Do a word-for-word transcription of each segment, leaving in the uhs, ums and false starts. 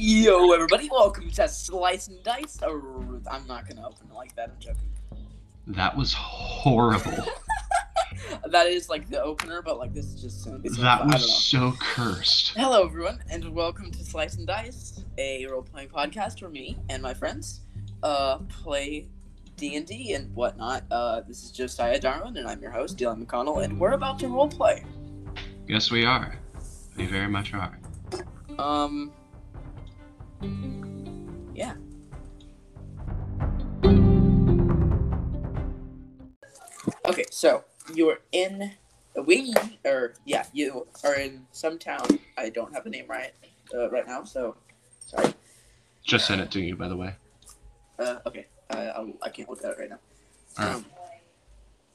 Yo, everybody, welcome to Slice and Dice. Oh, I'm not gonna open it like that, I'm joking. That was horrible. That is like the opener, but like this is just so that was so cursed. Hello, everyone, and welcome to Slice and Dice, a role-playing podcast where me and my friends uh, play D and D and whatnot. Uh, this is Josiah Darwin, and I'm your host, Dylan McConnell, and we're about to role-play. Yes, we are. We very much are. Um... Yeah. Okay, so you are in we or yeah, you are in some town. I don't have the name right uh, right now, so sorry. Just sent it to you, by the way. Uh, okay. I I'll, I can't look at it right now. All right. Um,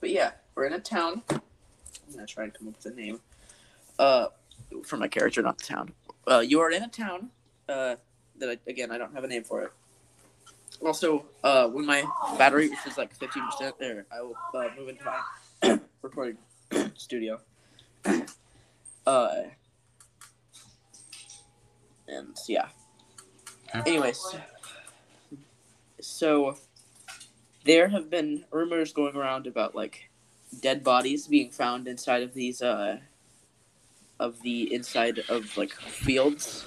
but yeah, we're in a town. I'm gonna try and come up with a name. Uh, for my character, not the town. Uh, you are in a town. Uh. That I, again, I don't have a name for it. Also, uh, when my battery, which is like fifteen percent there, I will uh, move into my recording studio. Uh, and yeah. Anyways, so there have been rumors going around about like dead bodies being found inside of these, uh, of the inside of like fields.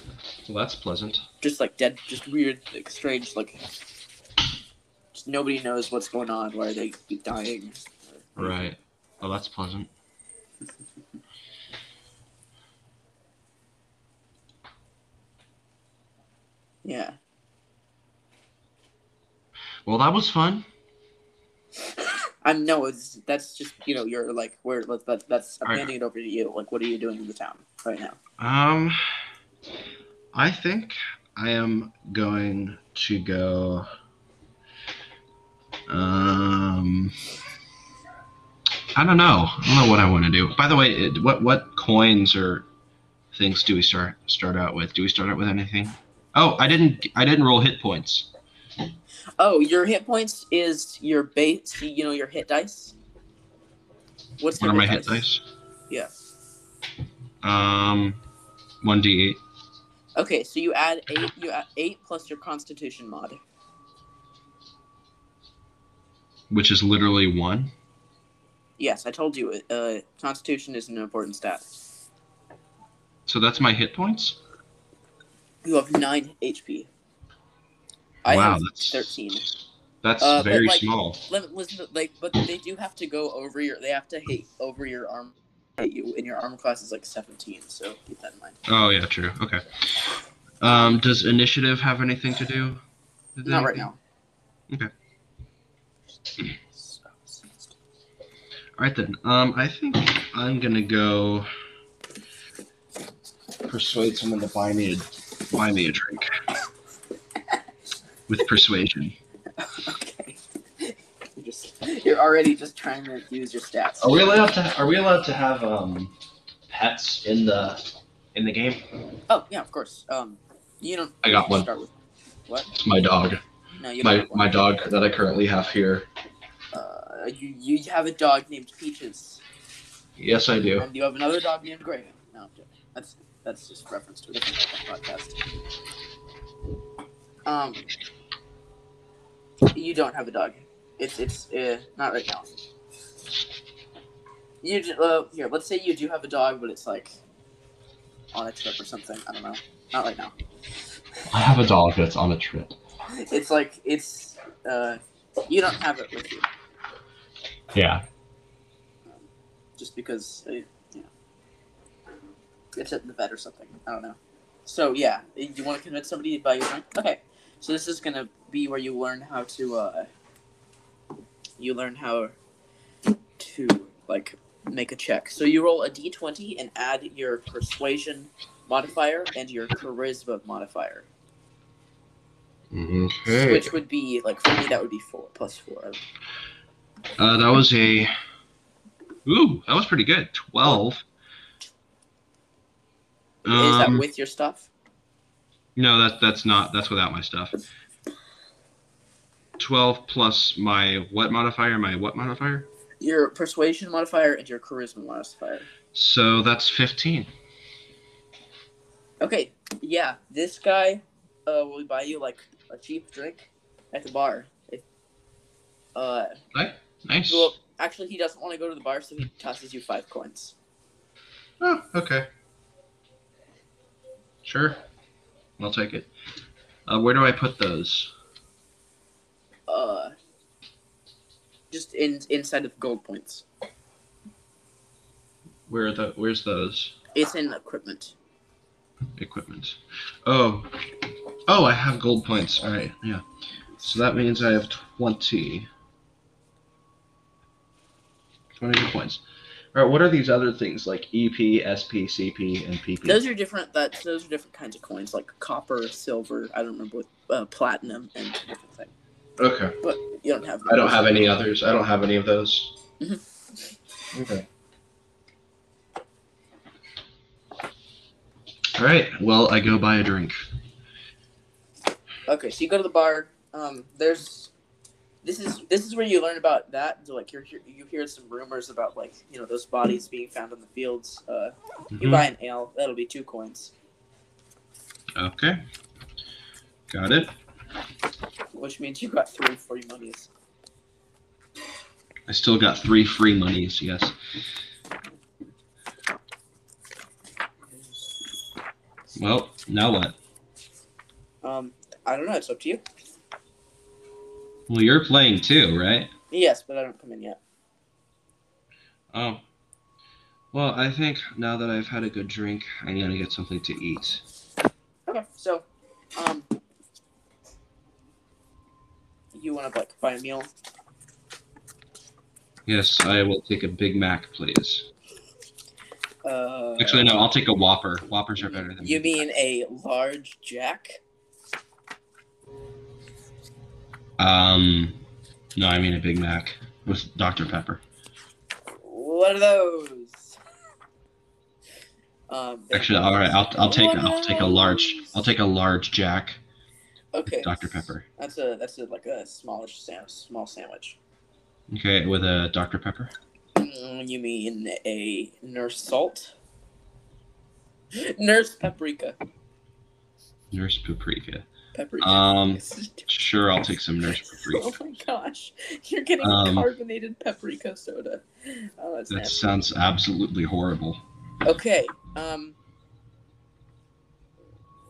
Well, that's pleasant. Just like dead, just weird, like, strange, like just nobody knows what's going on. Why are they dying? Right. Oh, that's pleasant. Yeah. Well, that was fun. I know it's that's just you know you're like where that that's I'm handing it over to you. Like, what are you doing in the town right now? Um, I think I am going to go. Um, I don't know. I don't know what I want to do. By the way, it, what what coins or things do we start start out with? Do we start out with anything? Oh, I didn't I didn't roll hit points. Oh, your hit points is your base, you know, your hit dice? What's your what hit are my dice? hit dice? Yeah. Um, one d eight. Okay, so you add eight, you add eight plus your constitution mod. Which is literally one? Yes, I told you, uh, constitution is an important stat. So that's my hit points? You have nine H P. I wow, have that's thirteen. That's uh, very like, small. Listen, like, but they do have to go over your. They have to hit over your arm. Hit you, and your armor class is like seventeen. So keep that in mind. Oh yeah, true. Okay. Um, does initiative have anything to do? With Not anything? right now. Okay. All right then. Um, I think I'm gonna go persuade someone to buy me a buy me a drink. With persuasion. Okay. You're, just, you're already just trying to use your stats. Are we allowed to? Are we allowed to have um, pets in the in the game? Oh yeah, of course. Um, you don't. I got one. Start with, what? It's my dog. No, you. My my dog that I currently have here. Uh, you you have a dog named Peaches. Yes, I do. And you have another dog named Graven. No, that's that's just reference to a different podcast. Um. You don't have a dog. It's it's uh, not right now. You do, uh, here. Let's say you do have a dog, but it's like on a trip or something. I don't know. Not right now. I have a dog that's on a trip. It's like it's uh you don't have it with you. Yeah. Um, just because uh, you know it's at the vet or something. I don't know. So yeah, you want to convince somebody to buy your drink? Okay. So this is gonna be where you learn how to, uh, you learn how to, like, make a check. So you roll a d twenty and add your persuasion modifier and your charisma modifier. Okay. Which would be, like, for me, that would be four, plus four. Uh, that was a, ooh, that was pretty good. twelve. Is um, that with your stuff? No, that, that's not, that's without my stuff. twelve plus my what modifier, my what modifier? Your persuasion modifier and your charisma modifier. So that's fifteen. Okay, yeah, this guy uh, will buy you like a cheap drink at the bar. It, uh, okay. Nice. Well, actually, he doesn't want to go to the bar, so he tosses you five coins. Oh, okay. Sure. I'll take it. Uh, where do I put those? Uh, just in inside of gold points. Where are the? Where's those? It's in equipment. Equipment. Oh, oh! I have gold points. All right, yeah. So that means I have twenty. Twenty points. All right. What are these other things like E P, S P, C P, and P P? Those are different. That those are different kinds of coins, like copper, silver. I don't remember what uh, platinum and different things. Okay. But you don't have. I don't have any others. I don't have any of those. Okay. All right. Well, I go buy a drink. Okay, so you go to the bar. Um, there's this is this is where you learn about that. So, like, you're, you hear some rumors about like you know those bodies being found in the fields. Uh, mm-hmm. You buy an ale. That'll be two coins. Okay. Got it. Which means you got three free monies. I still got three free monies. Yes. Well, now what? Um, I don't know. It's up to you. Well, you're playing too, right? Yes, but I don't come in yet. Oh. Well, I think now that I've had a good drink, I'm gonna get something to eat. Okay, so, um, you wanna like buy a meal? Yes, I will take a Big Mac, please. Uh, Actually, no, I'll take a Whopper. Whoppers are better than You me. mean a large Jack? Um, no, I mean a Big Mac with Doctor Pepper. What are those? Um, Actually, all right, I'll I'll take I'll take a large I'll take a large Jack. Okay. With Doctor Pepper. That's a that's a, like a smallish sandwich, small sandwich. Okay, with a Doctor Pepper. You mean a Nurse Salt? Nurse Paprika. Nurse Paprika. Paprika. Um, sure, I'll take some Nurse Paprika. Oh my gosh, you're getting um, carbonated paprika soda. Oh, that's that nasty. Sounds absolutely horrible. Okay. Um.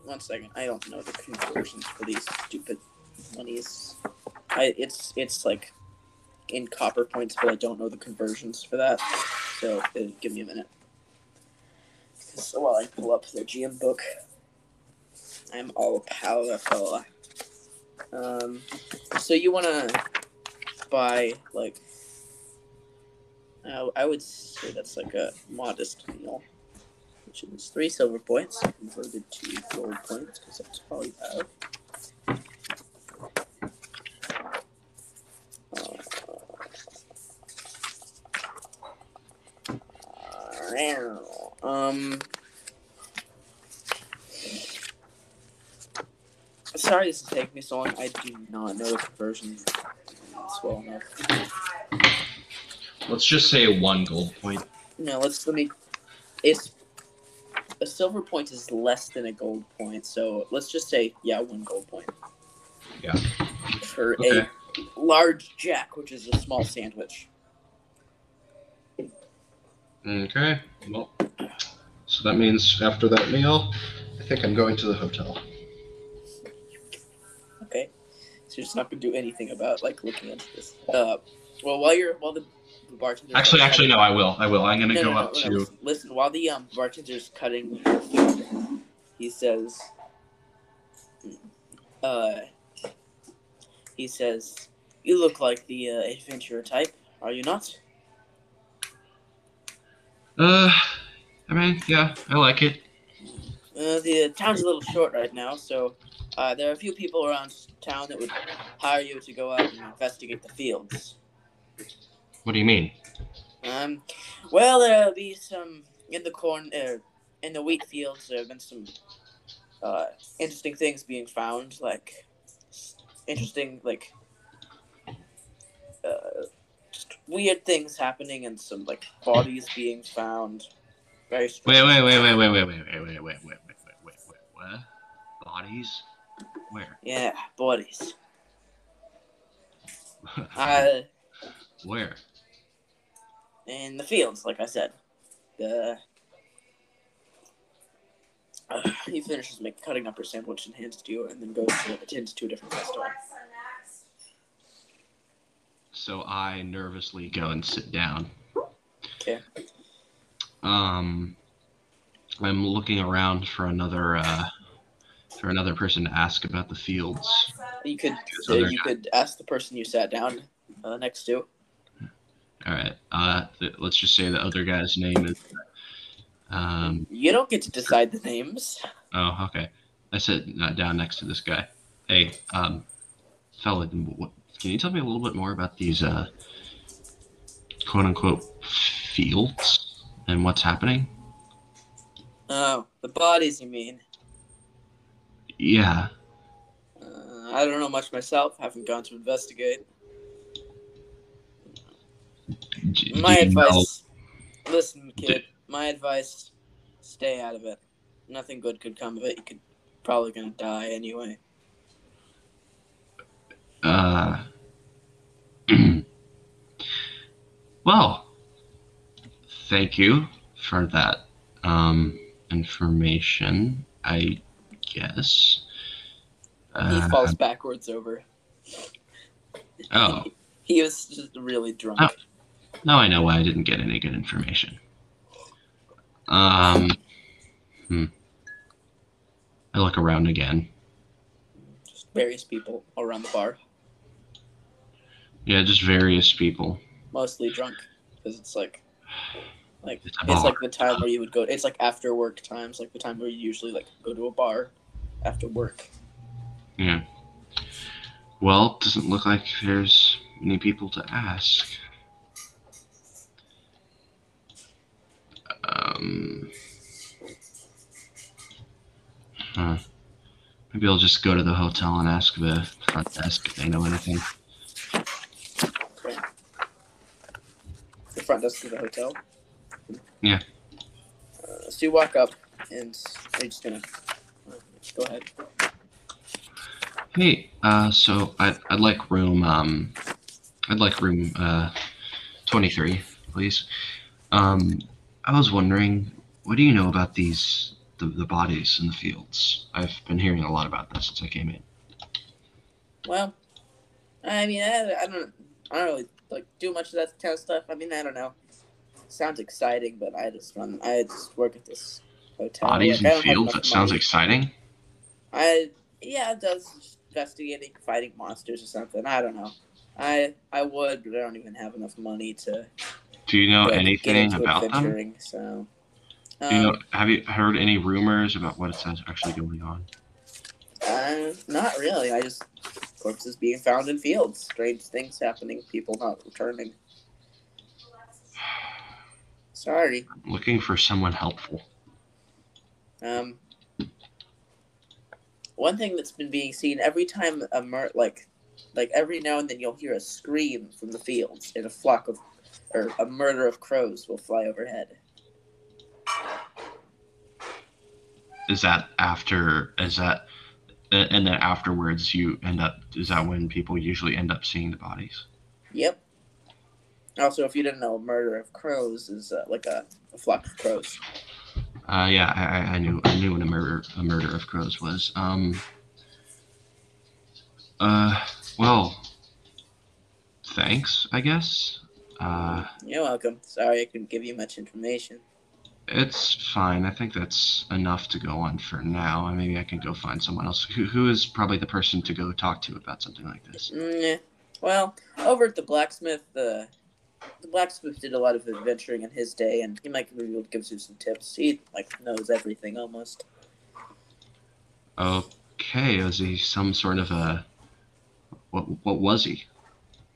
One second, I don't know the conversions for these stupid monies. I it's it's like. in copper points, but I don't know the conversions for that, so uh, give me a minute. So while I pull up the G M book, I'm all powerful. Um, so you want to buy, like, uh, I would say that's like a modest meal, which is three silver points converted to gold points, because that's probably bad. Um, sorry this is taking me so long. I do not know the conversion well enough. Let's just say one gold point. No, let's let me. It's a silver point is less than a gold point, so let's just say yeah, one gold point. Yeah. For okay. a large Jack, which is a small sandwich. Okay, well, so that means after that meal, I think I'm going to the hotel. Okay, so you're just not going to do anything about, like, looking into this. Uh, well, while you're, while the bartender... Actually, actually, no, I will, I will. I'm going to no, go no, up no, no, to... Listen, while the um, bartender's cutting your food, he says, uh, he says, you look like the uh, adventurer type, are you not? Uh, I mean, yeah, I like it. Uh, the town's a little short right now, so uh, there are a few people around town that would hire you to go out and investigate the fields. What do you mean? Um, well, there'll be some in the corn, uh, in the wheat fields. There have been some uh, interesting things being found, like interesting, like uh. weird things happening and some like bodies being found. Very strange. Wait, wait, wait, wait, wait, wait, wait, wait, wait, wait, wait, wait, wait, wait, wait, what? Bodies? Yeah, buddies. uh, Where? In the fields, like I said. Uh, uh, he finishes make, cutting up her sandwich and hands to you, and then goes to attend to a different restaurant. So I nervously go and sit down. Okay. Um, I'm looking around for another uh, for another person to ask about the fields. You could so uh, you could ask the person you sat down uh, next to. All right. Uh, th- let's just say the other guy's name is. Um, you don't get to decide the names. Oh, okay. I sit down next to this guy. Hey, um, fella, what, can you tell me a little bit more about these uh, quote unquote fields and what's happening? Oh, the bodies, you mean? Yeah. Uh, I don't know much myself. Haven't gone to investigate. Do, my do advice, know, listen, kid, do, my advice, stay out of it. Nothing good could come of it. You could probably gonna die anyway. Uh, well, thank you for that um, information, I guess. Uh, he falls backwards over. Oh. he, he was just really drunk. Oh. Now I know why I didn't get any good information. Um, hmm. I look around again. Just various people all around the bar. Yeah, just various people. Mostly drunk, because it's like, like it's, it's like the time where you would go. It's like after work times, like the time where you usually like go to a bar after work. Yeah. Well, doesn't look like there's many people to ask. Um, huh. Maybe I'll just go to the hotel and ask the front desk if they know anything. Okay. The front desk of the hotel? Yeah. Uh, so you walk up and they're just gonna uh, go ahead. Hey, uh, so I'd, I'd like room, um, I'd like room, uh, twenty-three, please. Um, I was wondering, what do you know about these, the, the bodies in the fields? I've been hearing a lot about that since I came in. Well, I mean, I, I don't, I don't really like do much of that kind of stuff. I mean, I don't know. Sounds exciting, but I just run, I just work at this hotel. Bodies like, in fields? That sounds exciting. I, yeah, it does. Investigating, fighting monsters or something. I don't know. I, I would, but I don't even have enough money to. Do you know like anything about them? So. Um, Do you know, have you heard any rumors about what is actually going on? Uh, not really. I just corpses being found in fields, strange things happening, people not returning. Sorry. I'm looking for someone helpful. Um. One thing that's been being seen every time a mer- like, like every now and then you'll hear a scream from the fields in a flock of. Or a murder of crows will fly overhead. Is that after, is that, and then afterwards you end up, is that when people usually end up seeing the bodies? Yep. Also, if you didn't know, murder of crows is uh, like a, a flock of crows. Uh, yeah, I, I knew, I knew what a murder, a murder of crows was. Um, uh, well, thanks, I guess. Uh, You're welcome. Sorry I couldn't give you much information. It's fine. I think that's enough to go on for now. And maybe I can go find someone else. Who Who is probably the person to go talk to about something like this? Mm, well, over at the blacksmith, uh, the blacksmith did a lot of adventuring in his day, and he might be able to give you some tips. He like knows everything almost. Okay. Is he some sort of a... What, what was he?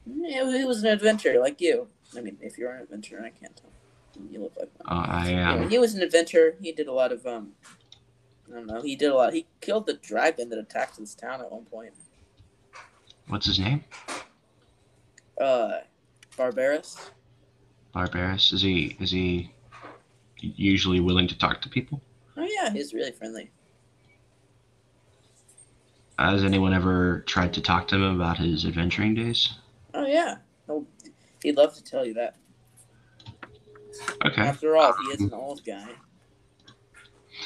It was an adventurer like you. I mean, if you're an adventurer, I can't tell. You look like one. Uh, I am. Anyway, he was an adventurer. He did a lot of, um, I don't know, he did a lot. He killed the dragon that attacked this town at one point. What's his name? Uh, Barbarus. Barbarus? Is he, is he usually willing to talk to people? Oh, yeah, he's really friendly. Has anyone ever tried to talk to him about his adventuring days? Oh, yeah. He'll, he'd love to tell you that. Okay. After all, he is an old guy.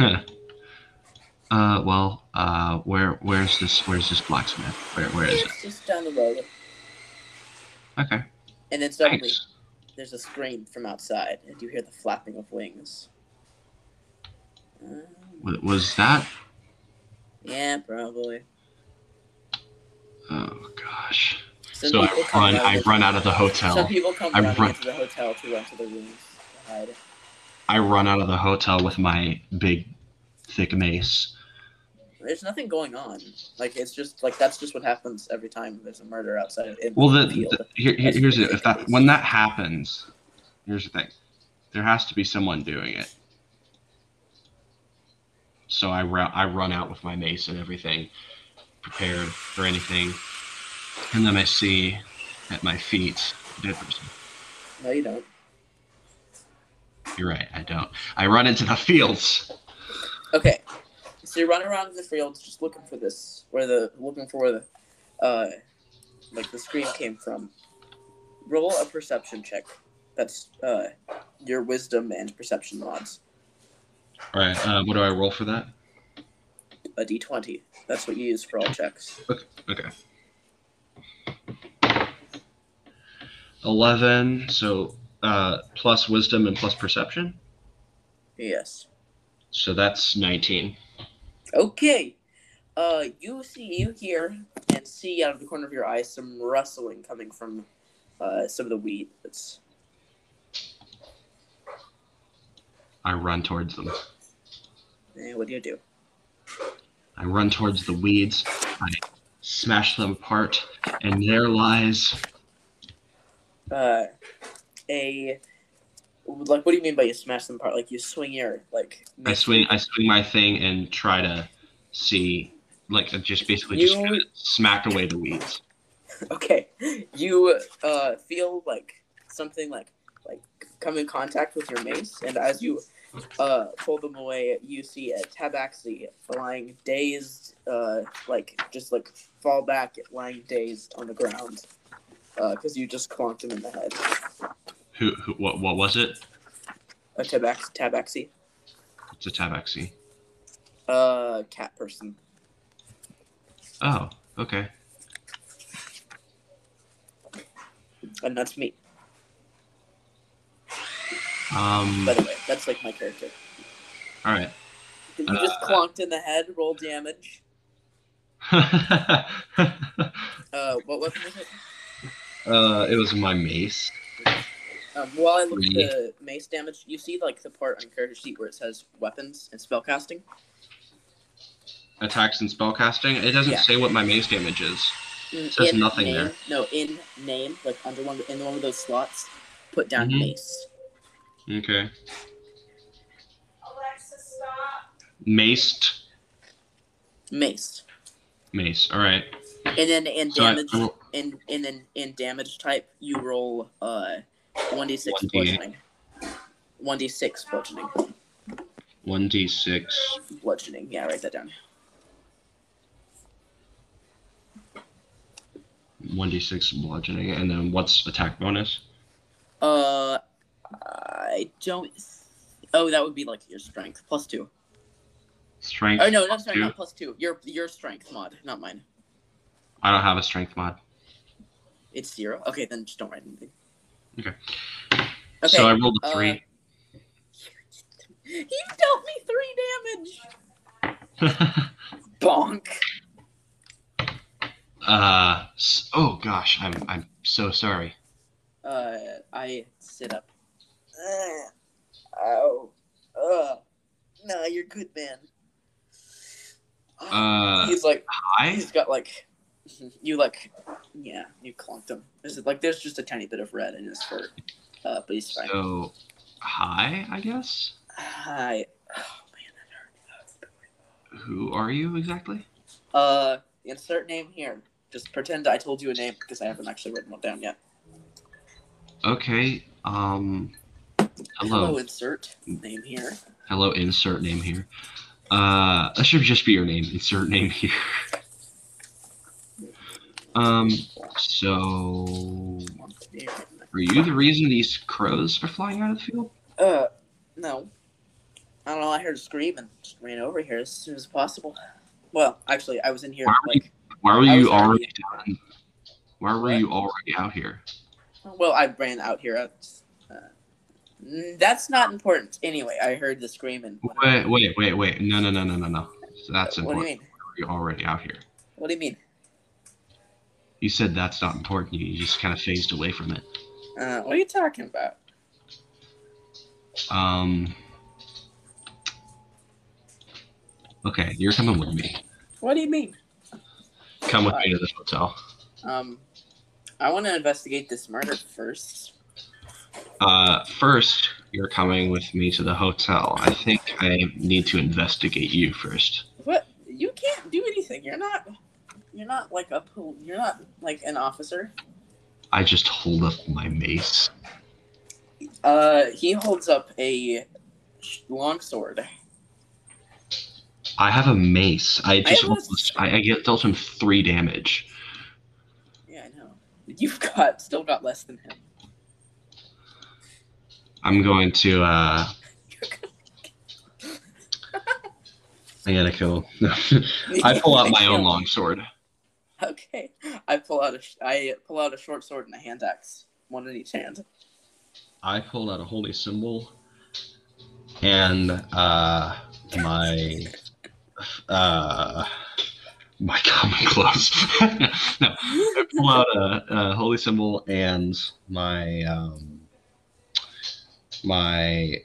uh, well, uh, where where's this where's this blacksmith? Where where is it's it? Just down the road. Okay. And then suddenly, Thanks. There's a scream from outside, and you hear the flapping of wings. Um, Was that? Yeah, probably. Oh gosh. Some so I run, I run out of the hotel. Some people come I running run... into the hotel to run to the rooms to hide. I run out of the hotel with my big, thick mace. There's nothing going on. Like it's just like that's just what happens every time there's a murder outside. In well, the, the, field. the here, here, here's it. If that case. When that happens, here's the thing. There has to be someone doing it. So I run, I run out with my mace and everything, prepared for anything. And then I see at my feet a dead person. No, you don't. You're right, I don't. I run into the fields. Okay, so you're running around in the fields, just looking for this, where the looking for where the, uh, like the scream came from. Roll a perception check. That's uh, your wisdom and perception mods. All right. Uh, what do I roll for that? A d twenty. That's what you use for all checks. Okay. Okay. eleven, so uh, plus wisdom and plus perception? Yes. So that's nineteen. Okay. Uh, you see, you hear, and see out of the corner of your eye some rustling coming from uh, some of the weed. That's... I run towards them. And what do you do? I run towards the weeds. I smash them apart, and there lies... Uh, a like. What do you mean by you smash them apart? Like you swing your like. I swing. I swing my thing and try to see, like, just basically you, just kind of smack away the weeds. Okay, you uh feel like something like like come in contact with your mace, and as you uh pull them away, you see a tabaxi lying dazed, uh like just like fall back, lying dazed on the ground. Because uh, you just clonked him in the head. Who? who what? What was it? A tabax, tabaxi. It's a tabaxi. Uh, cat person. Oh, okay. And that's me. Um. By the way, that's like my character. All right. You uh, just clonked in the head. Roll damage. uh, what weapon was it? Uh, it was my mace. Um, while I look at the mace damage, you see, like, the part on character sheet where it says weapons and spellcasting? Attacks and spellcasting? It doesn't yeah. say what my mace damage is. It says in nothing name, there. No, in name, like, under one, in one of those slots, put down mm-hmm. mace. Okay. Alexa, stop. Maced? Mace. Mace, alright. And then in damage, so I, in, in, in, in damage type, you roll uh, one d six bludgeoning. one d six bludgeoning. one d six. Bludgeoning, yeah, write that down. one d six bludgeoning, and then what's attack bonus? Uh, I don't... Oh, that would be like your strength, plus two. Strength? Oh, no, no, sorry, two? Not plus two. Your, your strength mod, not mine. I don't have a strength mod. It's zero? Okay, then just don't write anything. Okay. Okay. So I rolled a three. Uh, he dealt me three damage! Bonk! Uh, oh gosh, I'm I'm so sorry. Uh, I sit up. Uh, oh. Uh, no, you're good, man. Uh, he's like, hi? He's got like... You like, yeah, you clunked him. There's like, there's just a tiny bit of red in his fur, uh, but he's fine. So hi, I guess. Hi. Oh man, that hurt. Who are you exactly? Uh, insert name here. Just pretend I told you a name because I haven't actually written one down yet. Okay. Um. Hello. Hello. Insert name here. Hello. Insert name here. Uh, that should just be your name. Insert name here. Um, so... Are you the reason these crows are flying out of the field? Uh, no. I don't know, I heard screaming. Just ran over here as soon as possible. Well, actually, I was in here. Why were, like, you, why were you already done? Why were what? you already out here? Well, I ran out here. Uh, that's not important. Anyway, I heard the screaming. Wait, wait, wait, wait. No, no, no, no, no, no. That's important. What do you mean? You're already out here. What do you mean? You said that's not important. You just kind of phased away from it. Uh, what are you talking about? Um. Okay, you're coming with me. What do you mean? Come with me to the hotel. Um, I want to investigate this murder first. Uh, first, you're coming with me to the hotel. I think I need to investigate you first. What? You can't do anything. You're not. You're not like a. You're not like an officer. I just hold up my mace. Uh, he holds up a longsword. I have a mace. I just I, almost, I, I get dealt him three damage. Yeah, I know. You've got still got less than him. I'm going to. uh... I gotta kill. I pull out my own longsword. Okay, I pull out a sh I pull out a short sword and a hand axe, one in each hand. I pulled out a holy symbol, and uh, my uh, my common clothes. No, I pull out a, a holy symbol and my um, my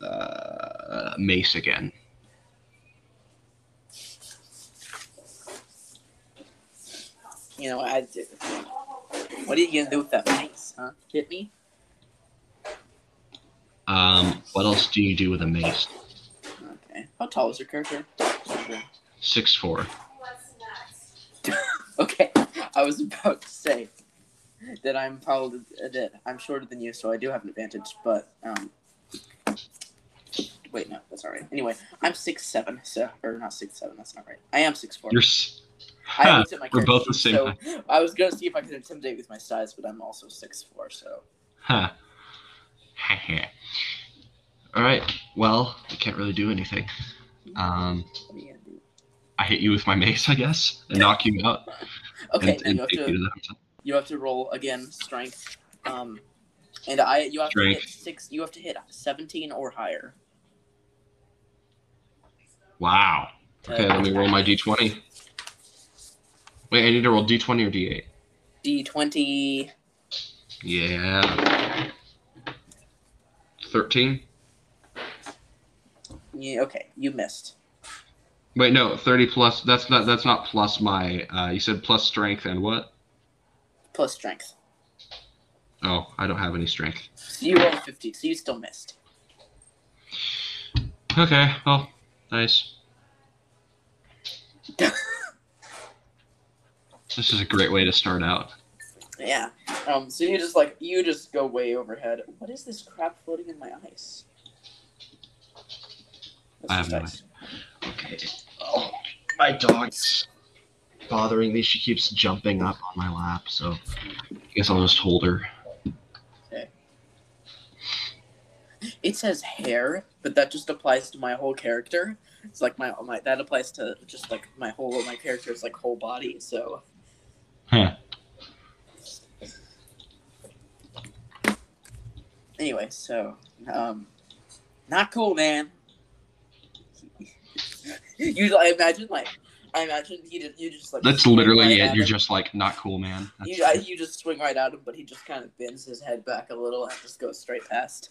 uh, mace again. You know, I did. What are you gonna do with that mace, huh? Hit me? Um, what else do you do with a mace? Okay. How tall is your character? six foot four. What's next? Okay. I was about to say that I'm probably that I'm shorter than you, so I do have an advantage, but um wait, no, that's alright. Anyway, I'm six seven, so or not six seven, that's not right. I am six four. You're I looked at my We're both the same. So I was going to see if I could intimidate with my size, but I'm also six foot four, so. Huh. All right. Well, I can't really do anything. Um, what are you going to do? I hit you with my mace, I guess, and knock you out. Okay, and, and you, have to, you, to you have to roll again, strength. Um, and I you have strength. to hit six. You have to hit seventeen or higher. Wow. Okay, uh, let me roll my d twenty. Wait, I need to roll d twenty or d eight? d twenty. Yeah. thirteen? Yeah, okay. You missed. Wait, no, thirty plus. That's not That's not plus my... Uh, you said plus strength and what? Plus strength. Oh, I don't have any strength. So you rolled fifty, so you still missed. Okay, well, nice. This is a great way to start out. Yeah. Um, so you just like you just go way overhead. What is this crap floating in my eyes? That's I have no idea. Okay. Oh, my dog's bothering me. She keeps jumping up on my lap, so I guess I'll just hold her. Okay. It says hair, but that just applies to my whole character. It's like my my that applies to just like my whole my character's like whole body, so. Huh. Anyway, so, um, not cool, man. You, I imagine, like, I imagine he did, you just, like... That's literally right it. You're him. just, like, not cool, man. You, I, you just swing right at him, but he just kind of bends his head back a little and just goes straight past.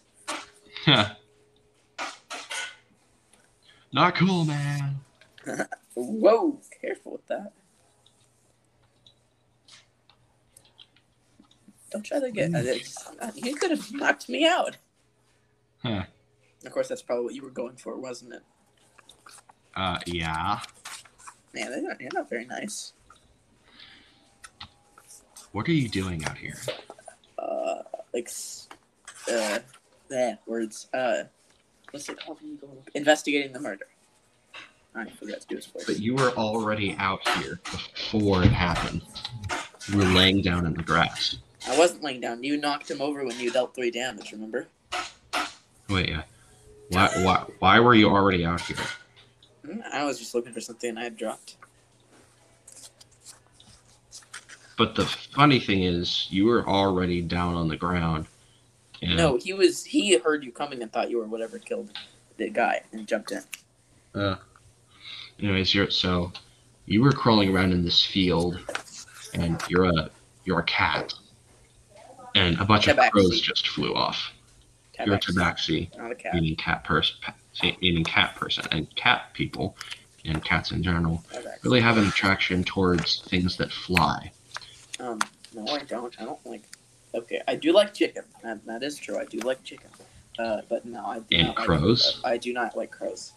Huh. Not cool, man. Whoa, careful with that. Don't try to get it. You could have knocked me out. Huh. Of course, that's probably what you were going for, wasn't it? Uh, yeah. Man, they're not, they're not very nice. What are you doing out here? Uh, like, uh, that words. Uh, what's it called? Investigating the murder. I forgot to do this place. But you were already out here before it happened. You were laying down in the grass. I wasn't laying down. You knocked him over when you dealt three damage, remember? Wait, yeah. Why, why, why were you already out here? I was just looking for something I had dropped. But the funny thing is, you were already down on the ground. No, he was. He heard you coming and thought you were whatever killed the guy and jumped in. Uh, anyways, you're, so you were crawling around in this field, and you're a you're a cat, and a bunch tabaxi. of crows just flew off. Tabaxi. You're a tabaxi, not a cat. meaning cat person, meaning cat person, and cat people, and cats in general tabaxi. really have an attraction towards things that fly. Um, no, I don't. I don't like. Okay, I do like chicken. That, that is true. I do like chicken. Uh, but no, I do and not crows. Like, I do not like crows.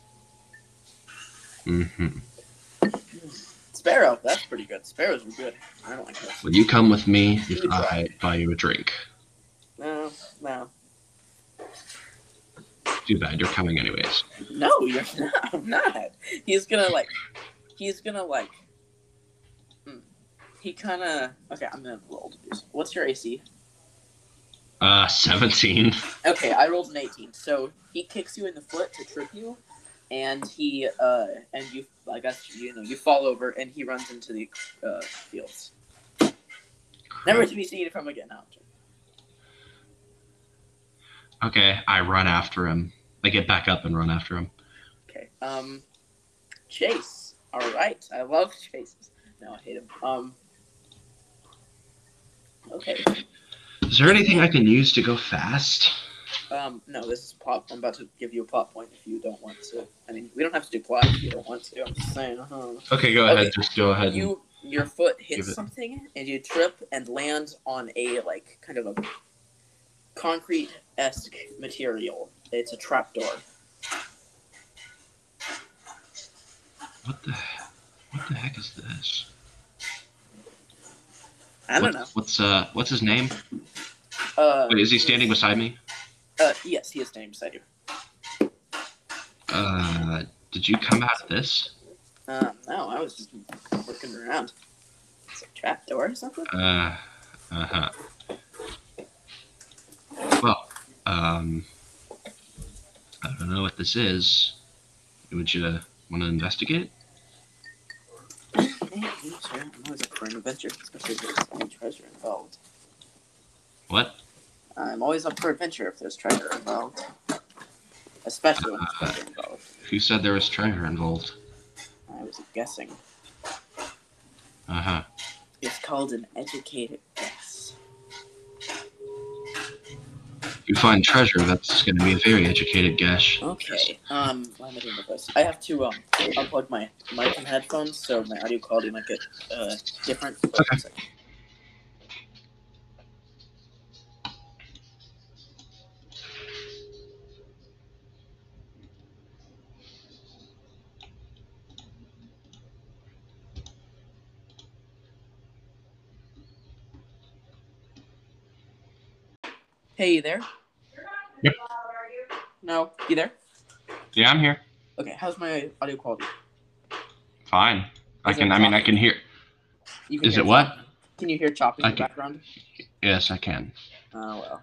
Mm-hmm. Sparrow. That's pretty good. Sparrows are good. I don't like crows. Will you come with me if I buy you a drink? No, no. Too bad. You're coming anyways. No, you're not. I'm not. He's gonna like. He's gonna like. Hmm. He kind of. Okay, I'm gonna roll to do. What's your A C? Uh, seventeen. Okay, I rolled an eighteen. So he kicks you in the foot to trip you, and he uh, and you, I guess you know, you fall over, and he runs into the uh, fields. Great. Never to be seen from again. Okay, I run after him. I get back up and run after him. Okay. Um, chase. All right, I love chases. No, I hate him. Um. Okay. Is there anything I can use to go fast? Um, no, this is plot. I'm about to give you a plot point if you don't want to. I mean, we don't have to do plot if you don't want to. I'm just saying. Uh-huh. Okay, go okay. ahead. Just go ahead. You, your foot hits it... something, and you trip and land on a, like, kind of a concrete-esque material. It's a trapdoor. What the, what the heck is this? I don't what, know. What's uh? What's his name? Uh, Wait, is he standing beside me? Uh, yes, he is standing beside you. Uh, did you come out of this? Uh, no, I was just working around. It's a trap door or something. Uh, uh huh. Well, um, I don't know what this is. Would you want to investigate? Sure. I'm always up for an adventure, especially if there's any treasure involved. What? I'm always up for adventure if there's treasure involved. Especially when there's treasure involved. Who said there was treasure involved? I was guessing. Uh-huh. It's called an educated guess. If you find treasure, that's going to be a very educated guess. Okay, um, why am I doing this? I have to, um, unplug my mic and headphones, so my audio quality might get, uh, different. Okay. Hey, you there? Yep. No, you there? Yeah, I'm here. Okay, how's my audio quality? Fine. Is I can. I mean, I can hear. You can Is hear it chopping. what? Can you hear chopping I in the can... background? Yes, I can. Oh well.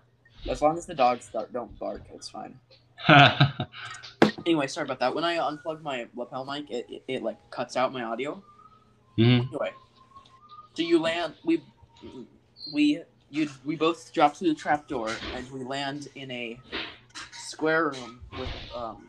As long as the dogs don't bark, it's fine. Anyway, sorry about that. When I unplug my lapel mic, it it, it like cuts out my audio. Mm-hmm. Anyway, so you land. We we. You, we both drop through the trapdoor, and we land in a square room with um,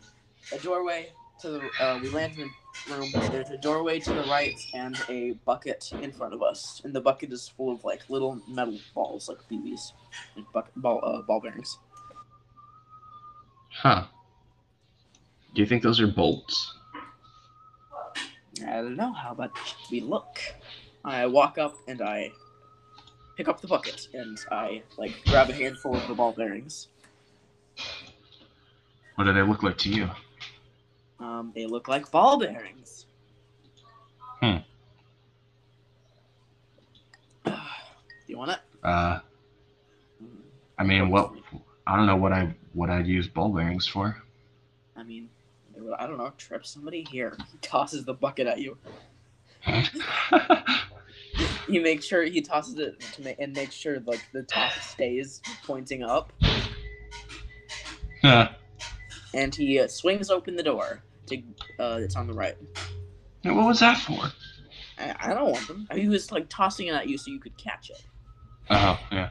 a doorway to the... Uh, we land in a room where there's a doorway to the right and a bucket in front of us. And the bucket is full of, like, little metal balls, like B Bs, and bucket, ball, uh, ball bearings. Huh. Do you think those are bolts? I don't know. How about we look? I walk up, and I... pick up the bucket, and I, like, grab a handful of the ball bearings. What do they look like to you? Um, they look like ball bearings. Hmm. Do you want it? Uh, I mean, what, I don't know what I, what I'd use ball bearings for. I mean, I don't know, trip somebody here. He tosses the bucket at you. You make sure he tosses it to make, and make sure like the top stays pointing up. Huh. And he uh, swings open the door to uh, that's on the right. Now, what was that for? I, I don't want them. I mean, he was like tossing it at you so you could catch it. Oh yeah.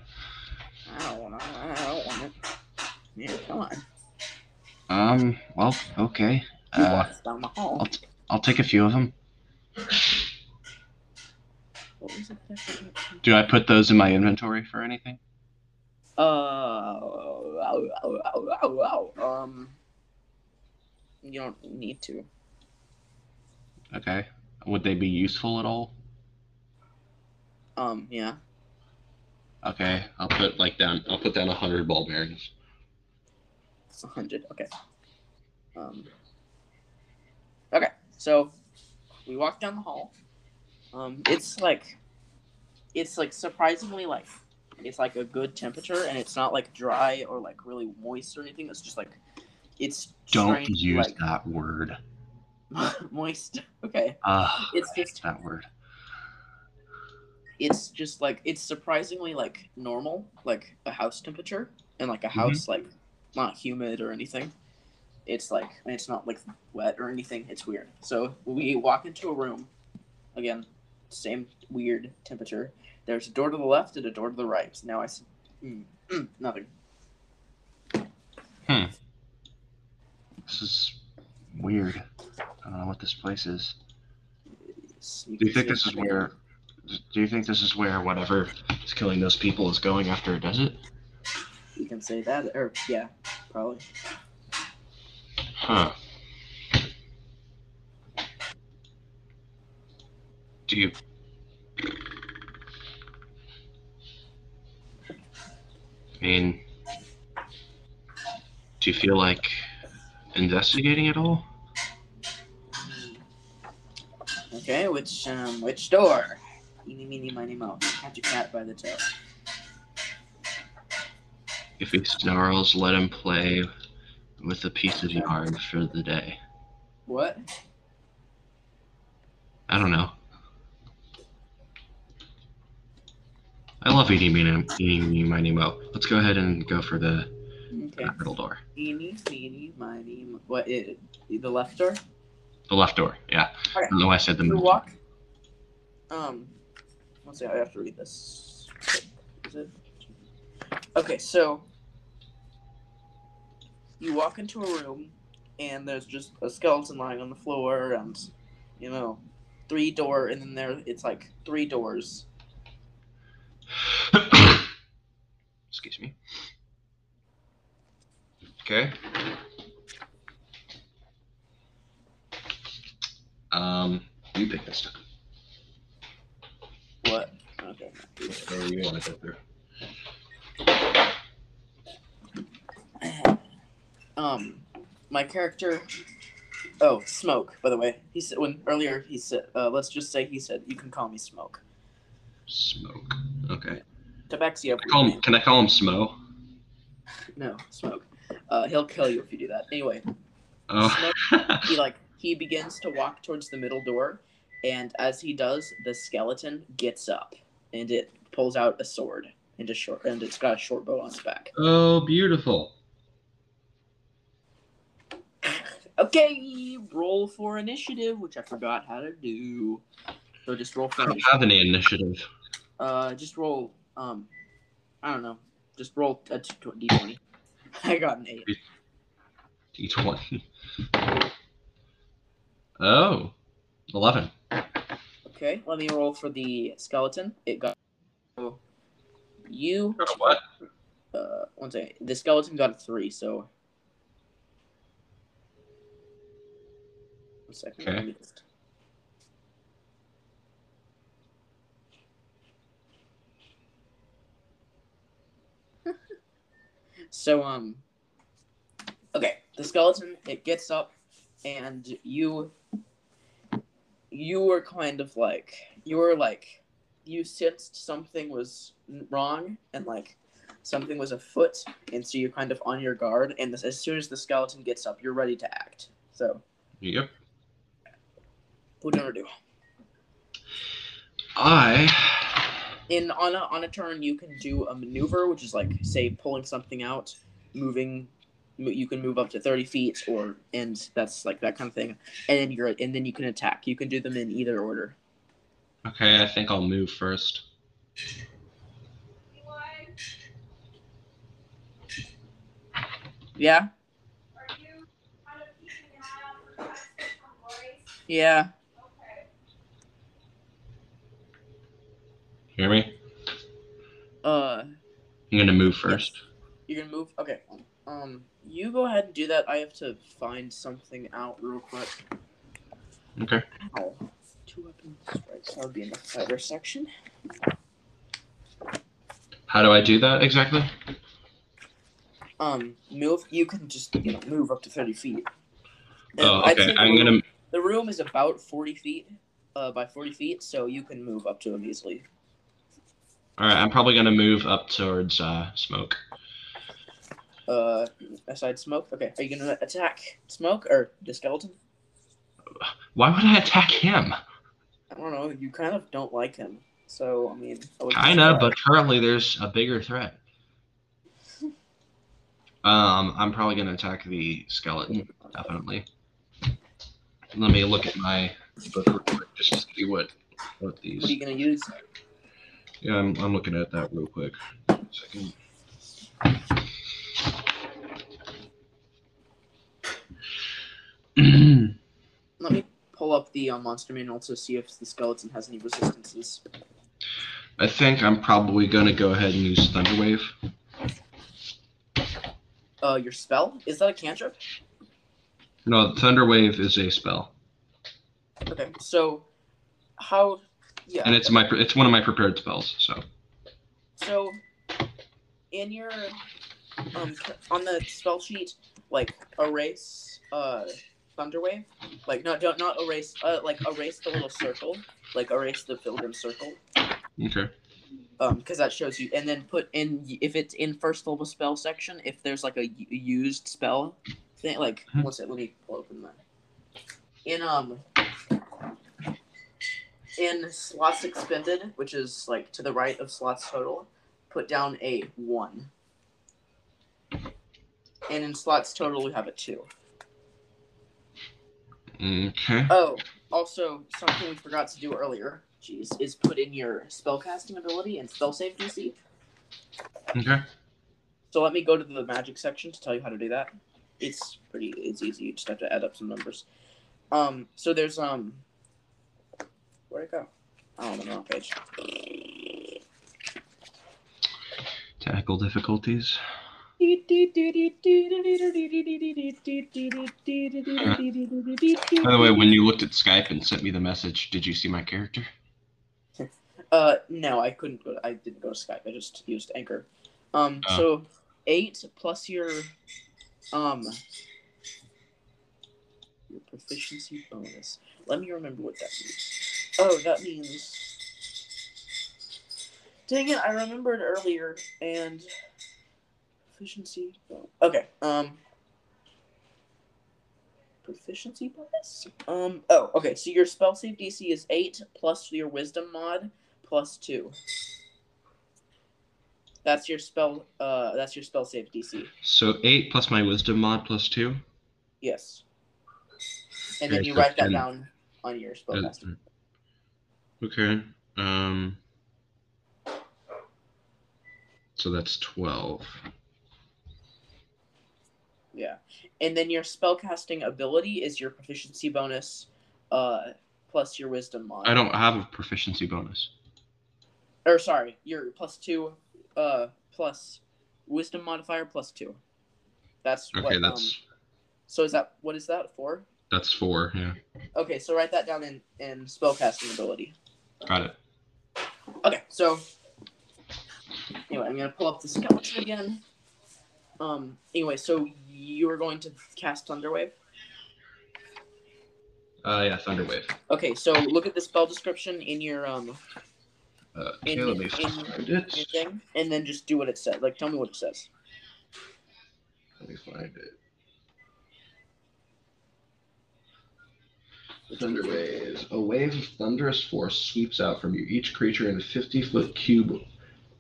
I don't want it. I don't want it. Yeah, come on. Um. Well, okay. He uh, walks down the hall. I'll, t- I'll take a few of them. What was it that do I put those in my inventory for anything? Uh, ow, ow, ow, ow, ow. Um, you don't need to. Okay. Would they be useful at all? Um, yeah. Okay, I'll put like down. I'll put down a hundred ball bearings. A hundred. Okay. Um. Okay, so we walk down the hall. Um, it's like, it's like surprisingly like, it's like a good temperature, and it's not like dry or like really moist or anything. It's just like, it's don't strange, use like, that word. Moist. Okay. Uh, it's just that word. It's just like it's surprisingly like normal, like a house temperature, and like a house mm-hmm. like not humid or anything. It's like and it's not like wet or anything. It's weird. So we walk into a room. Again, same weird temperature. There's a door to the left and a door to the right. So now I see mm, mm, nothing. Hmm. This is weird. I don't know what this place is. You do you think this is where? Do you think this is where whatever is killing those people is going after it does it? You can say that, or yeah, probably. Huh. Do you? I mean, do you feel like investigating at all? Okay, which um, which door? Eeny, meeny, miny, moe. Catch a cat by the tail. If he snarls, let him play with a piece of yarn for the day. What? I don't know. I love Eeny, meeny, eeny, miny, moe. Let's go ahead and go for the okay. middle door. Eeny, meeny, miny, moe. What? It, the left door? The left door, yeah. Okay. I don't know why I said the middle door. Um, let's see, I have to read this. Is it? Okay, so you walk into a room, and there's just a skeleton lying on the floor, and you know, three door, and then there it's like three doors. Excuse me. Okay. Um, you pick this up. What? Okay. Where do you want to go through? Um, my character. Oh, Smoke. By the way, he said when earlier he said, uh, let's just say he said, you can call me Smoke. Smoke. Okay. Tabaxi. Can, can I call him Smo? No, Smoke. Uh, he'll kill you if you do that. Anyway. Oh. Smoke, he like he begins to walk towards the middle door. And as he does, the skeleton gets up, and it pulls out a sword, and a short, and it's got a short bow on its back. Oh, beautiful! Okay, roll for initiative, which I forgot how to do. So just roll for. I don't have any initiative. Uh, just roll. Um, I don't know. Just roll a d twenty. I got an eight. d twenty. Oh, eleven. Okay, let me roll for the skeleton. It got you. Oh, what? Uh, one second. The skeleton got a three, so. One second. Okay. Let me just... So um. Okay, the skeleton it gets up, and you. You were kind of like, you were like, you sensed something was wrong and like something was afoot. And so you're kind of on your guard. And as soon as the skeleton gets up, you're ready to act. So. Yep. Would never do. I. In on a on a turn, you can do a maneuver, which is like say pulling something out, moving. You can move up to thirty feet, or and that's like that kind of thing. And then you're and then you can attack. You can do them in either order. Okay, I think I'll move first. Yeah. Yeah. Hear me? Uh. I'm gonna move first. Yes. You're gonna move? Okay. Um, you go ahead and do that. I have to find something out real quick. Okay. Ow. Two weapons. Right, so that would be in the fighter section. How do I do that exactly? Um, move. You can just you know move up to thirty feet. And oh, okay. I'm room, gonna. The room is about forty feet, uh, by forty feet, so you can move up to them easily. All right, I'm probably gonna move up towards uh, Smoke. Uh, aside Smoke? Okay, are you gonna attack Smoke, or the skeleton? Why would I attack him? I don't know, you kind of don't like him. So, I mean... I know, but currently there's a bigger threat. um, I'm probably gonna attack the skeleton, definitely. Let me look at my book real quick, just to see what, what these... What are you gonna use? Yeah, I'm, I'm looking at that real quick. One second. Let me pull up the uh, monster manual to see if the skeleton has any resistances. I think I'm probably going to go ahead and use Thunderwave. Uh, your spell? Is that a cantrip? No, Thunderwave is a spell. Okay, so how... Yeah. And it's my it's one of my prepared spells, so. So, in your... Um, on the spell sheet, like, erase... Uh... Thunderwave, like no, don't not erase. Uh, like erase the little circle, like erase the pilgrim circle. Okay. Um, because that shows you, and then put in if it's in first level spell section. If there's like a used spell thing, like what's it? Let me pull open that. In um, in slots expended, which is like to the right of slots total, put down a one. And in slots total, we have a two. Okay. Oh, also, something we forgot to do earlier, jeez, is put in your spellcasting ability and spell save D C. Okay. So let me go to the magic section to tell you how to do that. It's pretty, it's easy, you just have to add up some numbers. Um, so there's, um, where'd it go? Oh, on the wrong page. Tactical difficulties. By the way, when you looked at Skype and sent me the message, did you see my character? Uh, no, I couldn't go to, I didn't go to Skype. I just used Anchor. Um, oh. So eight plus your um your proficiency bonus. Let me remember what that means. Oh, that means. Dang it! I remembered earlier and. Proficiency. Okay. Um. Proficiency bonus. Um. Oh. Okay. So your spell save D C is eight plus your wisdom mod plus two. That's your spell. Uh. That's your spell save D C. So eight plus my wisdom mod plus two. Yes. And okay, then you so write that ten. Down on your spellcaster. Okay. Um. So that's twelve. Yeah, and then your spellcasting ability is your proficiency bonus, uh, plus your wisdom mod. I don't have a proficiency bonus. Or sorry, your plus two, uh, plus wisdom modifier plus two. That's okay. What, that's um, so. Is that what is that four? That's four. Yeah. Okay, so write that down in in spellcasting ability. Got it. Okay, so anyway, I'm gonna pull up the skeleton again. Um. Anyway, so you were going to cast Thunderwave? Uh, yeah, Thunderwave. Okay, so look at the spell description in your um. Uh, in, in, in, in your thing, and then just do what it says. Like, tell me what it says. Let me find it. thunder waves. A wave of thunderous force sweeps out from you. Each creature in a fifty-foot cube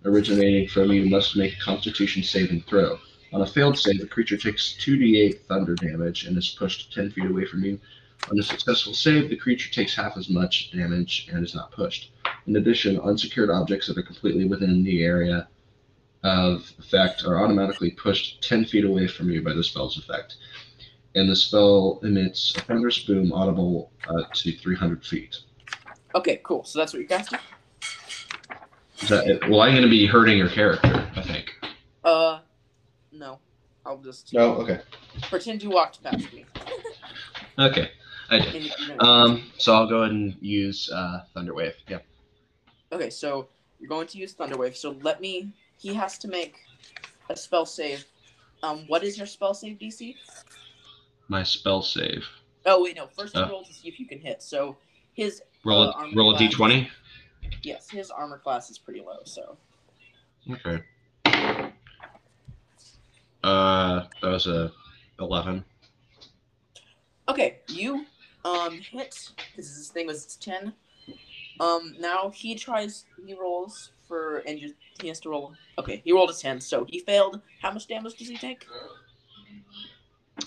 originating from you must make a Constitution saving throw. On a failed save, the creature takes two d eight thunder damage and is pushed ten feet away from you. On a successful save, the creature takes half as much damage and is not pushed. In addition, unsecured objects that are completely within the area of effect are automatically pushed ten feet away from you by the spell's effect. And the spell emits a thunderous boom audible uh, to three hundred feet. Okay, cool. So that's what you guys do? Is that it? Well, I'm going to be hurting your character, I think. Uh, no. I'll just... No, okay. Pretend you walked past me. Okay, I did. Um, so I'll go ahead and use uh, Thunderwave, yeah. Okay, so you're going to use Thunderwave. So let me... He has to make a spell save. Um, what is your spell save, D C? My spell save. Oh, wait, no. First uh, roll to see if you can hit. So his roll, uh, armor roll class, a d twenty? Yes, his armor class is pretty low, so. Okay. Uh, that was a eleven. Okay, you um, hit. This, this thing was ten. Um, now he tries, he rolls for, and you, he has to roll. Okay, he rolled a ten, so he failed. How much damage does he take?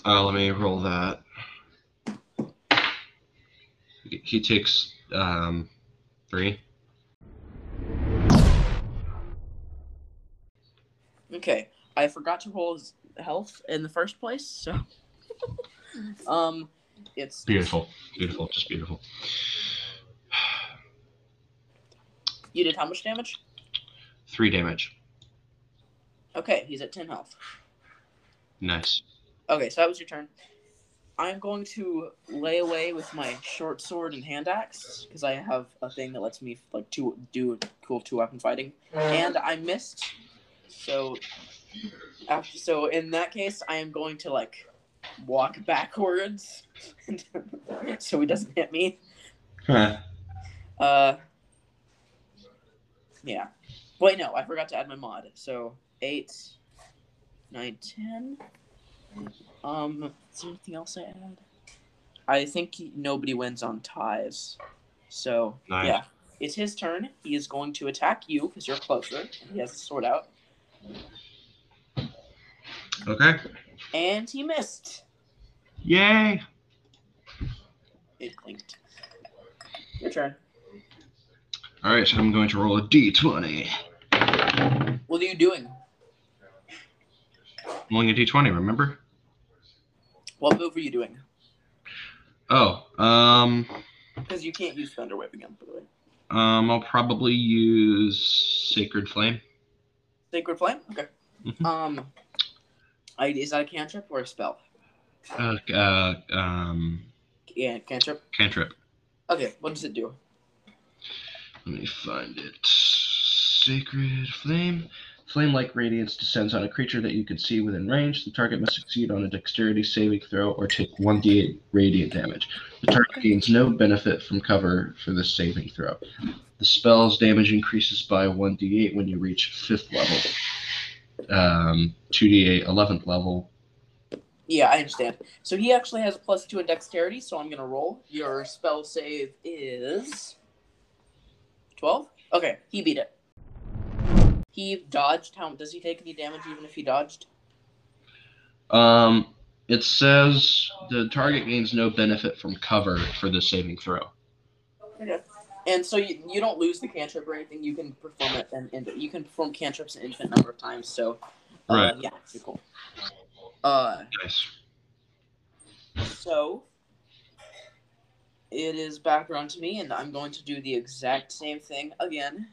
Uh, let me roll that. He takes, um, three. Okay, I forgot to roll his health in the first place, so. um, it's... Beautiful, beautiful, just beautiful. You did how much damage? Three damage. Okay, he's at ten health. Nice. Okay, so that was your turn. I'm going to lay away with my short sword and hand axe, because I have a thing that lets me like two, do a cool two-weapon fighting. And I missed, so after, so in that case, I am going to like walk backwards so he doesn't hit me. Huh. Uh, yeah. Wait, no, I forgot to add my mod. So, eight, nine, ten... Um, is there anything else I add? I think he, nobody wins on ties. So, nice. Yeah. It's his turn. He is going to attack you because you're closer. And he has the sword out. Okay. And he missed. Yay! It clinked. Your turn. Alright, so I'm going to roll a d twenty. What are you doing? Rolling a d twenty, remember? What move were you doing? Oh, um... because you can't use Thunderwave again, by the way. Um, I'll probably use Sacred Flame. Sacred Flame? Okay. Mm-hmm. Um, I, is that a cantrip or a spell? Uh, uh um... Yeah, cantrip? Cantrip. Okay, what does it do? Let me find it. Sacred Flame... Flame-like radiance descends on a creature that you can see within range. The target must succeed on a dexterity saving throw or take one d eight radiant damage. The target gains no benefit from cover for this saving throw. The spell's damage increases by one d eight when you reach fifth level. Um, two d eight, eleventh level. Yeah, I understand. So he actually has a plus two in dexterity, so I'm going to roll. Your spell save is... twelve? Okay, he beat it. He dodged. How does he take any damage even if he dodged? Um, it says the target gains no benefit from cover for the saving throw. Okay. And so you, you don't lose the cantrip or anything. You can perform it and, and you can perform cantrips an infinite number of times. So, uh, right. Yeah, pretty cool. Uh, nice. So it is back around to me, and I'm going to do the exact same thing again.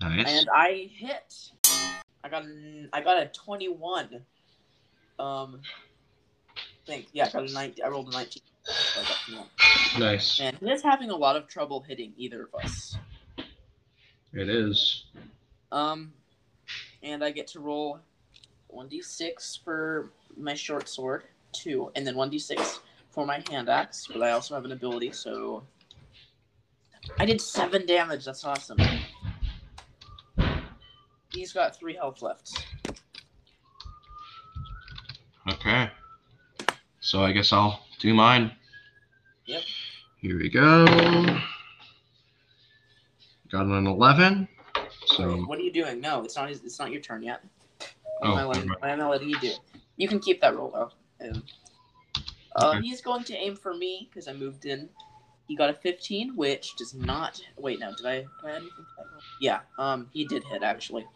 Nice. And I hit. I got an, I got a twenty-one. Um, I think yeah, I got a nineteen. I rolled a nineteen. So I got nice. And it is having a lot of trouble hitting either of us. It is. Um, and I get to roll one d six for my short sword, two, and then one d six for my hand axe. But I also have an ability, so I did seven damage. That's awesome. He's got three health left. Okay. So I guess I'll do mine. Yep. Here we go. Got an eleven. So what are you doing? No, it's not. It's not your turn yet. Oh, I'm, not letting, right. I'm not letting you do it. You can keep that roll though. Um, uh, okay. He's going to aim for me because I moved in. He got a fifteen, which does not. Wait, no, did I? Did I add anything to that roll? Yeah. Um, he did hit actually.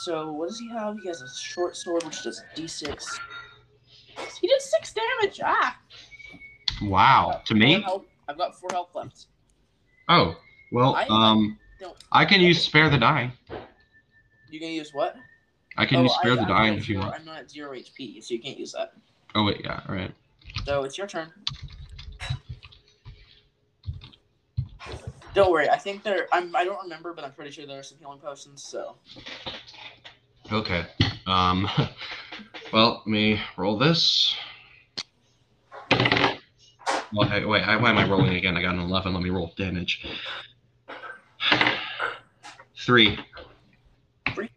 So what does he have? He has a short sword, which does D six. He did six damage. Ah. Wow. To me? Health. I've got four health left. Oh well. I, um, don't, I can use spare the dying. You can use what? I can oh, use spare I, the I'm dying if you want. I'm not at zero H P, so you can't use that. Oh wait, yeah, all right. So it's your turn. Don't worry. I think there. I'm. I don't remember, but I'm pretty sure there are some healing potions. So. Okay. Um. Well, let me roll this. Well, hey, wait, why am I rolling again? I got an eleven. Let me roll damage. Three. Three?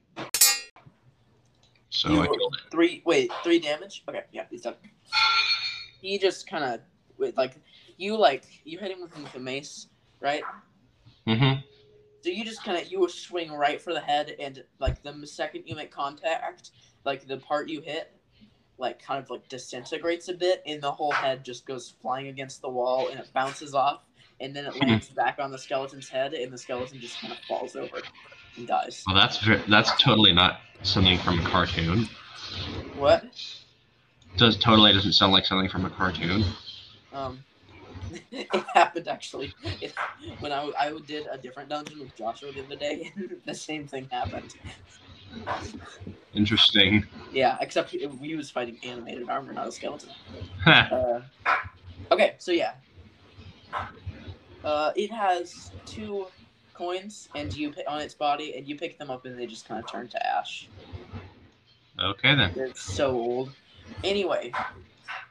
So you I killed it. Three, wait, three damage? Okay, yeah, he's done. He just kind of, wait, like, you, like, you hit him with the mace, right? Mm-hmm. So you just kind of, you will swing right for the head, and, like, the second you make contact, like, the part you hit, like, kind of, like, disintegrates a bit, and the whole head just goes flying against the wall, and it bounces off, and then it lands mm-hmm. back on the skeleton's head, and the skeleton just kind of falls over and dies. Well, that's very, that's totally not something from a cartoon. What? Does totally doesn't sound like something from a cartoon. Um, it happened, actually. It, when I, I did a different dungeon with Joshua the other day, the same thing happened. Interesting. Yeah, except we was fighting animated armor, not a skeleton. uh, okay, so yeah. Uh, it has two coins, and you on its body, and you pick them up, and they just kind of turn to ash. Okay then. They're so old. Anyway.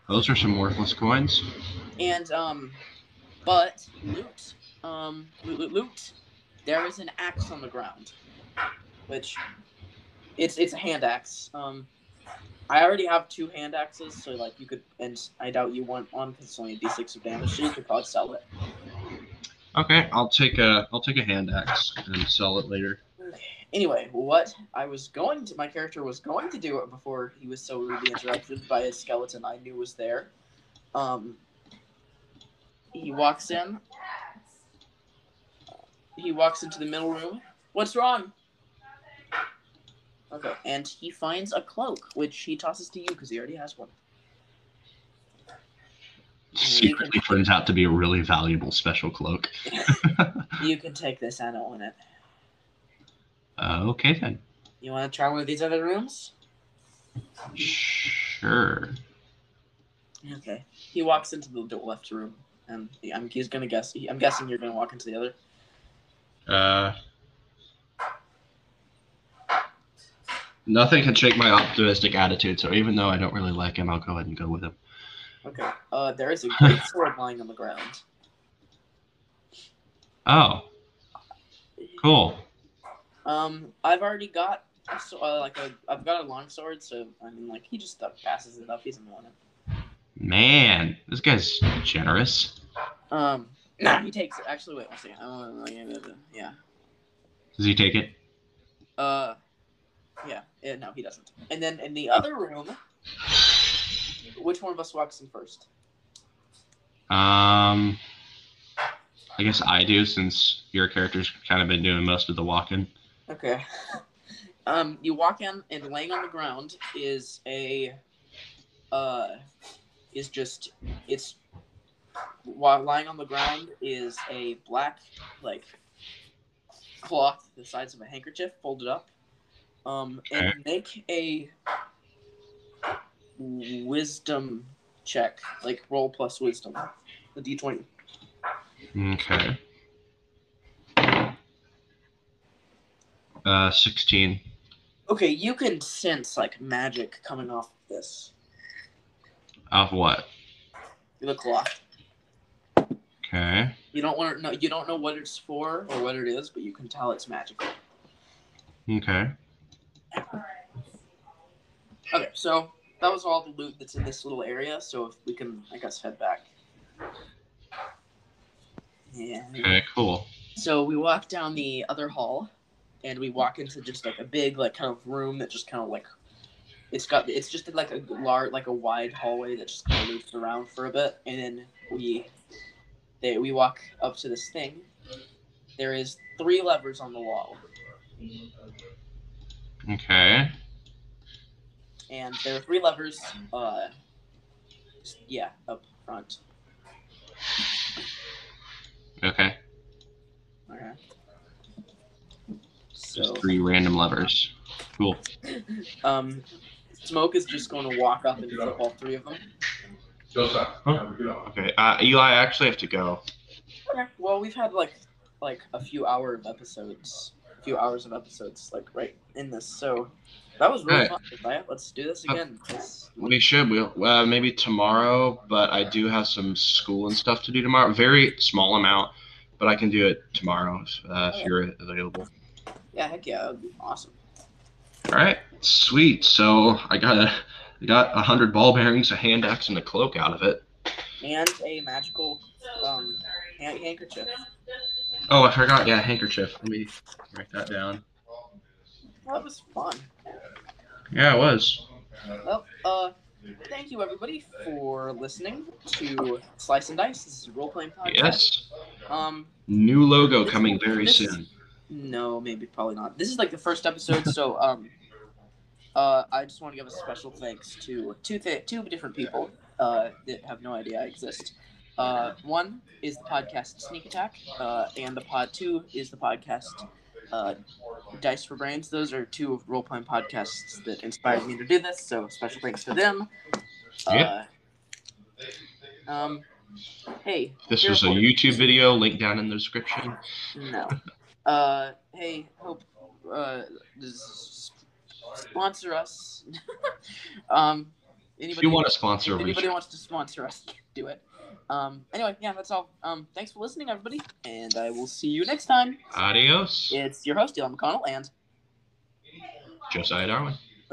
Those are some worthless coins. And um, but loot, um, loot, loot, loot. There is an axe on the ground, which. It's it's a hand axe. Um, I already have two hand axes, so like you could, and I doubt you want one because it's only a D six of damage. So you could probably sell it. Okay, I'll take a I'll take a hand axe and sell it later. Anyway, what I was going to, my character was going to do it before he was so rudely interrupted by a skeleton I knew was there. Um, he walks in. He walks into the middle room. What's wrong? Okay, and he finds a cloak, which he tosses to you because he already has one. Secretly turns out to be a really valuable special cloak. You can take this, I don't want it. Uh, okay, then. You want to try one of these other rooms? Sure. Okay. He walks into the left room, and I'm, he's going to guess. I'm guessing you're going to walk into the other. Uh... Nothing can shake my optimistic attitude, so even though I don't really like him, I'll go ahead and go with him. Okay. Uh, there is a great sword lying on the ground. Oh. Cool. Um, I've already got so, uh, like a, I've got a long sword, so I mean, like he just uh, passes it up. He doesn't want it. Man, this guy's generous. Um, nah, he takes it. Actually, wait, one second. I don't know. Yeah. Does he take it? Uh. Yeah, yeah, no, he doesn't. And then in the other room, which one of us walks in first? Um, I guess I do, since your character's kind of been doing most of the walking. Okay. Um, you walk in, and laying on the ground is a, uh, is just, it's, while lying on the ground is a black, like, cloth the size of a handkerchief folded up. Um, and okay. Make a wisdom check, like roll plus wisdom, the d twenty. Okay. Uh, sixteen. Okay, you can sense, like, magic coming off of this. Off what? The cloth. Okay. You don't want to know, you don't know what it's for or what it is, but you can tell it's magical. Okay. Okay, so that was all the loot that's in this little area, so if we can, I guess, head back. And okay, cool. So we walk down the other hall, and we walk into just like a big, like kind of room that just kind of like, it's got, it's just like a large, like a wide hallway that just kind of loops around for a bit, and then we, they, we walk up to this thing. There is three levers on the wall. Okay. And there are three levers, uh, yeah, up front. Okay. All right. So, just three random levers. Cool. Um, Smoke is just going to walk up and flip all three of them. Josiah. Huh? Okay. Uh, Eli, I actually have to go. Okay. Well, we've had like like a few hour of episodes, a few hours of episodes, like right in this. So that was really fun. Right. Let's do this again. Uh, we should. We'll uh, maybe tomorrow, but I do have some school and stuff to do tomorrow. Very small amount, but I can do it tomorrow uh, if you're available. Yeah, heck yeah, that would be awesome. All right, sweet. So I got a, I got a hundred ball bearings, a hand axe, and a cloak out of it, and a magical um, hand handkerchief. Oh, I forgot. Yeah, handkerchief. Let me write that down. Well, that was fun. Yeah, it was. Well, uh, thank you everybody for listening to Slice and Dice. This is a role-playing podcast. Yes. Um, new logo this, coming very this, soon. No, maybe probably not. This is like the first episode, so um, uh, I just want to give a special thanks to two th two different people uh, that have no idea I exist. Uh, one is the podcast Sneak Attack, uh, and the pod two is the podcast uh, Dice for Brains. Those are two of role playing podcasts that inspired me to do this, so special thanks to them. Uh, yeah. Um. Hey. This is a YouTube video. Link down in the description. No. Uh, hey, hope, uh, sponsor us. um, anybody if you want to sponsor us. If anybody wants to sponsor us, do it. Um, anyway, yeah, that's all. Um, thanks for listening, everybody, and I will see you next time. Adios. It's your host, Dylan McConnell, and Josiah Darwin.